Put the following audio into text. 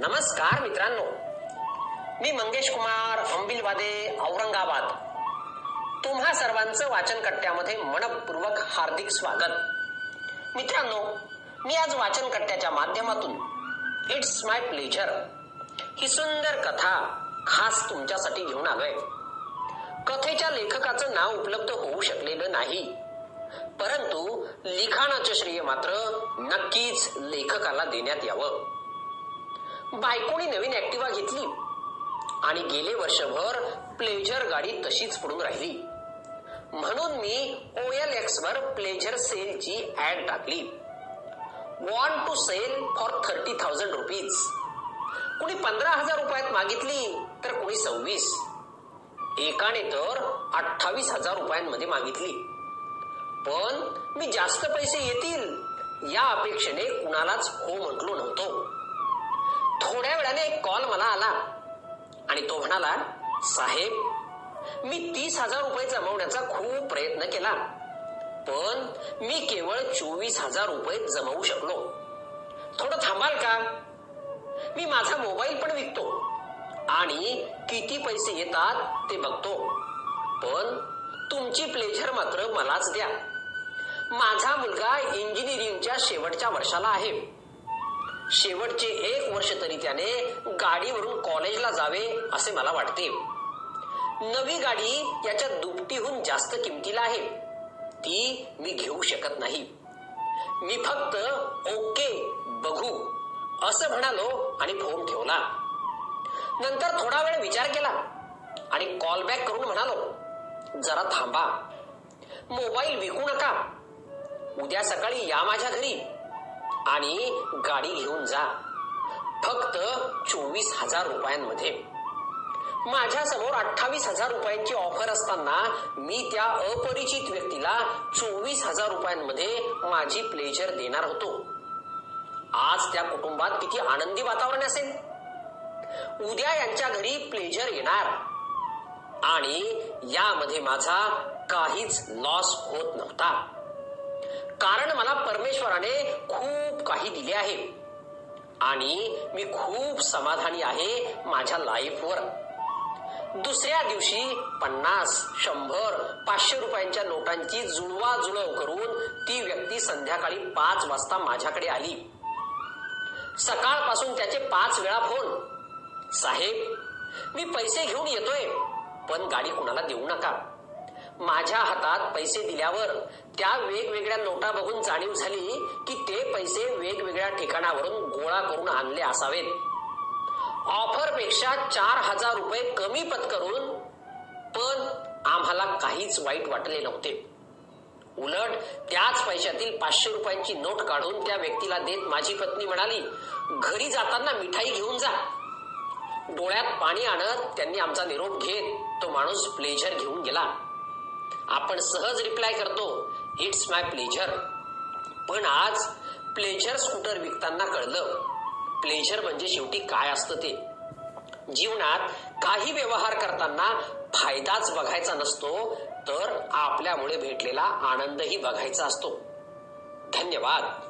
नमस्कार मित्रांनो, मी मंगेश कुमार अंबिलवादे, औरंगाबाद. तुम्हा सर्वांचं वाचन कट्ट्यामध्ये मनपूर्वक हार्दिक स्वागत. मित्रांनो, मी आज वाचन कट्ट्याच्या माध्यमातून इट्स माय प्लेजर ही सुंदर कथा खास तुमच्यासाठी घेऊन आलोय. कथेच्या लेखकाचं नाव उपलब्ध होऊ शकलेलं नाही, परंतु लिखाणाचं श्रेय मात्र नक्कीच लेखकाला देण्यात यावं. बायकोनी नवीन ऍक्टिव्हा घेतली आणि गेले वर्षभर प्लेजर गाडी तशीच पडून राहिली, म्हणून मी OLX वर प्लेजर सेलची ऍड टाकली. Want to sell for 30,000 rupees. कुणी 15,000 रुपयात मागितली तर कुणी 26, एकाने तर 28,000 रुपयांमध्ये मागितली. पण मी जास्त पैसे येतील या अपेक्षेने कुणालाच हो म्हटलो नव्हतो. थोड्या वेळाने एक कॉल मला आला आणि तो म्हणाला, साहेब मी 30,000 रुपये जमवण्याचा खूप प्रयत्न केला, पण मी केवळ 24,000 रुपये जमवू शकलो. थोडं थांबाल का? मी माझा मोबाईल पण विकतो आणि किती पैसे येतात ते बघतो, पण तुमची प्लेजर मात्र मलाच द्या. माझा मुलगा इंजिनिअरिंगच्या शेवटच्या वर्षाला आहे. शेवटचे 1 वर्ष तरी त्याने गाडीवरून कॉलेजला जावे असे मला वाटते. नवी गाडी याच्या दुपटीहून जास्त किमतीला आहे, ती मी घेऊ शकत नाही. मी फक्त ओके बघू असं म्हणालो आणि फोन ठेवला. नंतर थोडा वेळ विचार केला आणि कॉल बॅक करून म्हणालो, जरा थांबा, मोबाईल विकू नका, उद्या सकाळी या माझ्या घरी आणि गाडी घेऊन जा, फक्त 24,000 रुपयांमध्ये. माझ्या समोर 28,000 रुपयांची ऑफर असताना मी त्या अपरिचित व्यक्तीला 24,000 रुपयांमध्ये माझी प्लेजर देणार होतो. आज त्या कुटुंबात किती आनंदी वातावरण असेल. उद्या यांच्या घरी प्लेजर येणार आणि यामध्ये माझा काहीच लॉस होत नव्हता, कारण मला परमेश्वराने खूप काही दिले आहे आणि मी खूप समाधानी आहे माझ्या लाईफवर. दुसऱ्या दिवशी 50, 100, 500 रुपयांच्या नोटांची जुळवाजुळव करून ती व्यक्ती संध्याकाळी 5 वाजता माझ्याकडे आली. सकाळपासून त्याचे 5 वेळा फोन, साहेब मी पैसे घेऊन येतोय, पण गाडी कुणाला देऊ नका. माझ्या हातात पैसे दिल्यावर त्या वेगवेगळ्या नोटा बघून जाणीव झाली की ते पैसे वेगवेगळ्या ठिकाणावरून गोळा करून आणले असावेत. ऑफरपेक्षा 4,000 रुपये कमी पत्करून पण आम्हाला काहीच वाईट वाटले नव्हते. उलट त्याच पैशातील 500 रुपयांची नोट काढून त्या व्यक्तीला देत माझी पत्नी म्हणाली, घरी जाताना मिठाई घेऊन जा. डोळ्यात पाणी आणत त्यांनी आमचा निरोप घेत तो माणूस प्लेजर घेऊन गेला. आपण सहज रिप्लाय करतो, इट्स माय प्लेजर. पण आज प्लेजर स्कूटर विकताना कळलं प्लेजर म्हणजे शेवटी काय असतं ते. जीवनात काही व्यवहार करताना फायदाच बघायचा नसतो, तर आपल्यामुळे भेटलेला आनंदही बघायचा असतो. धन्यवाद.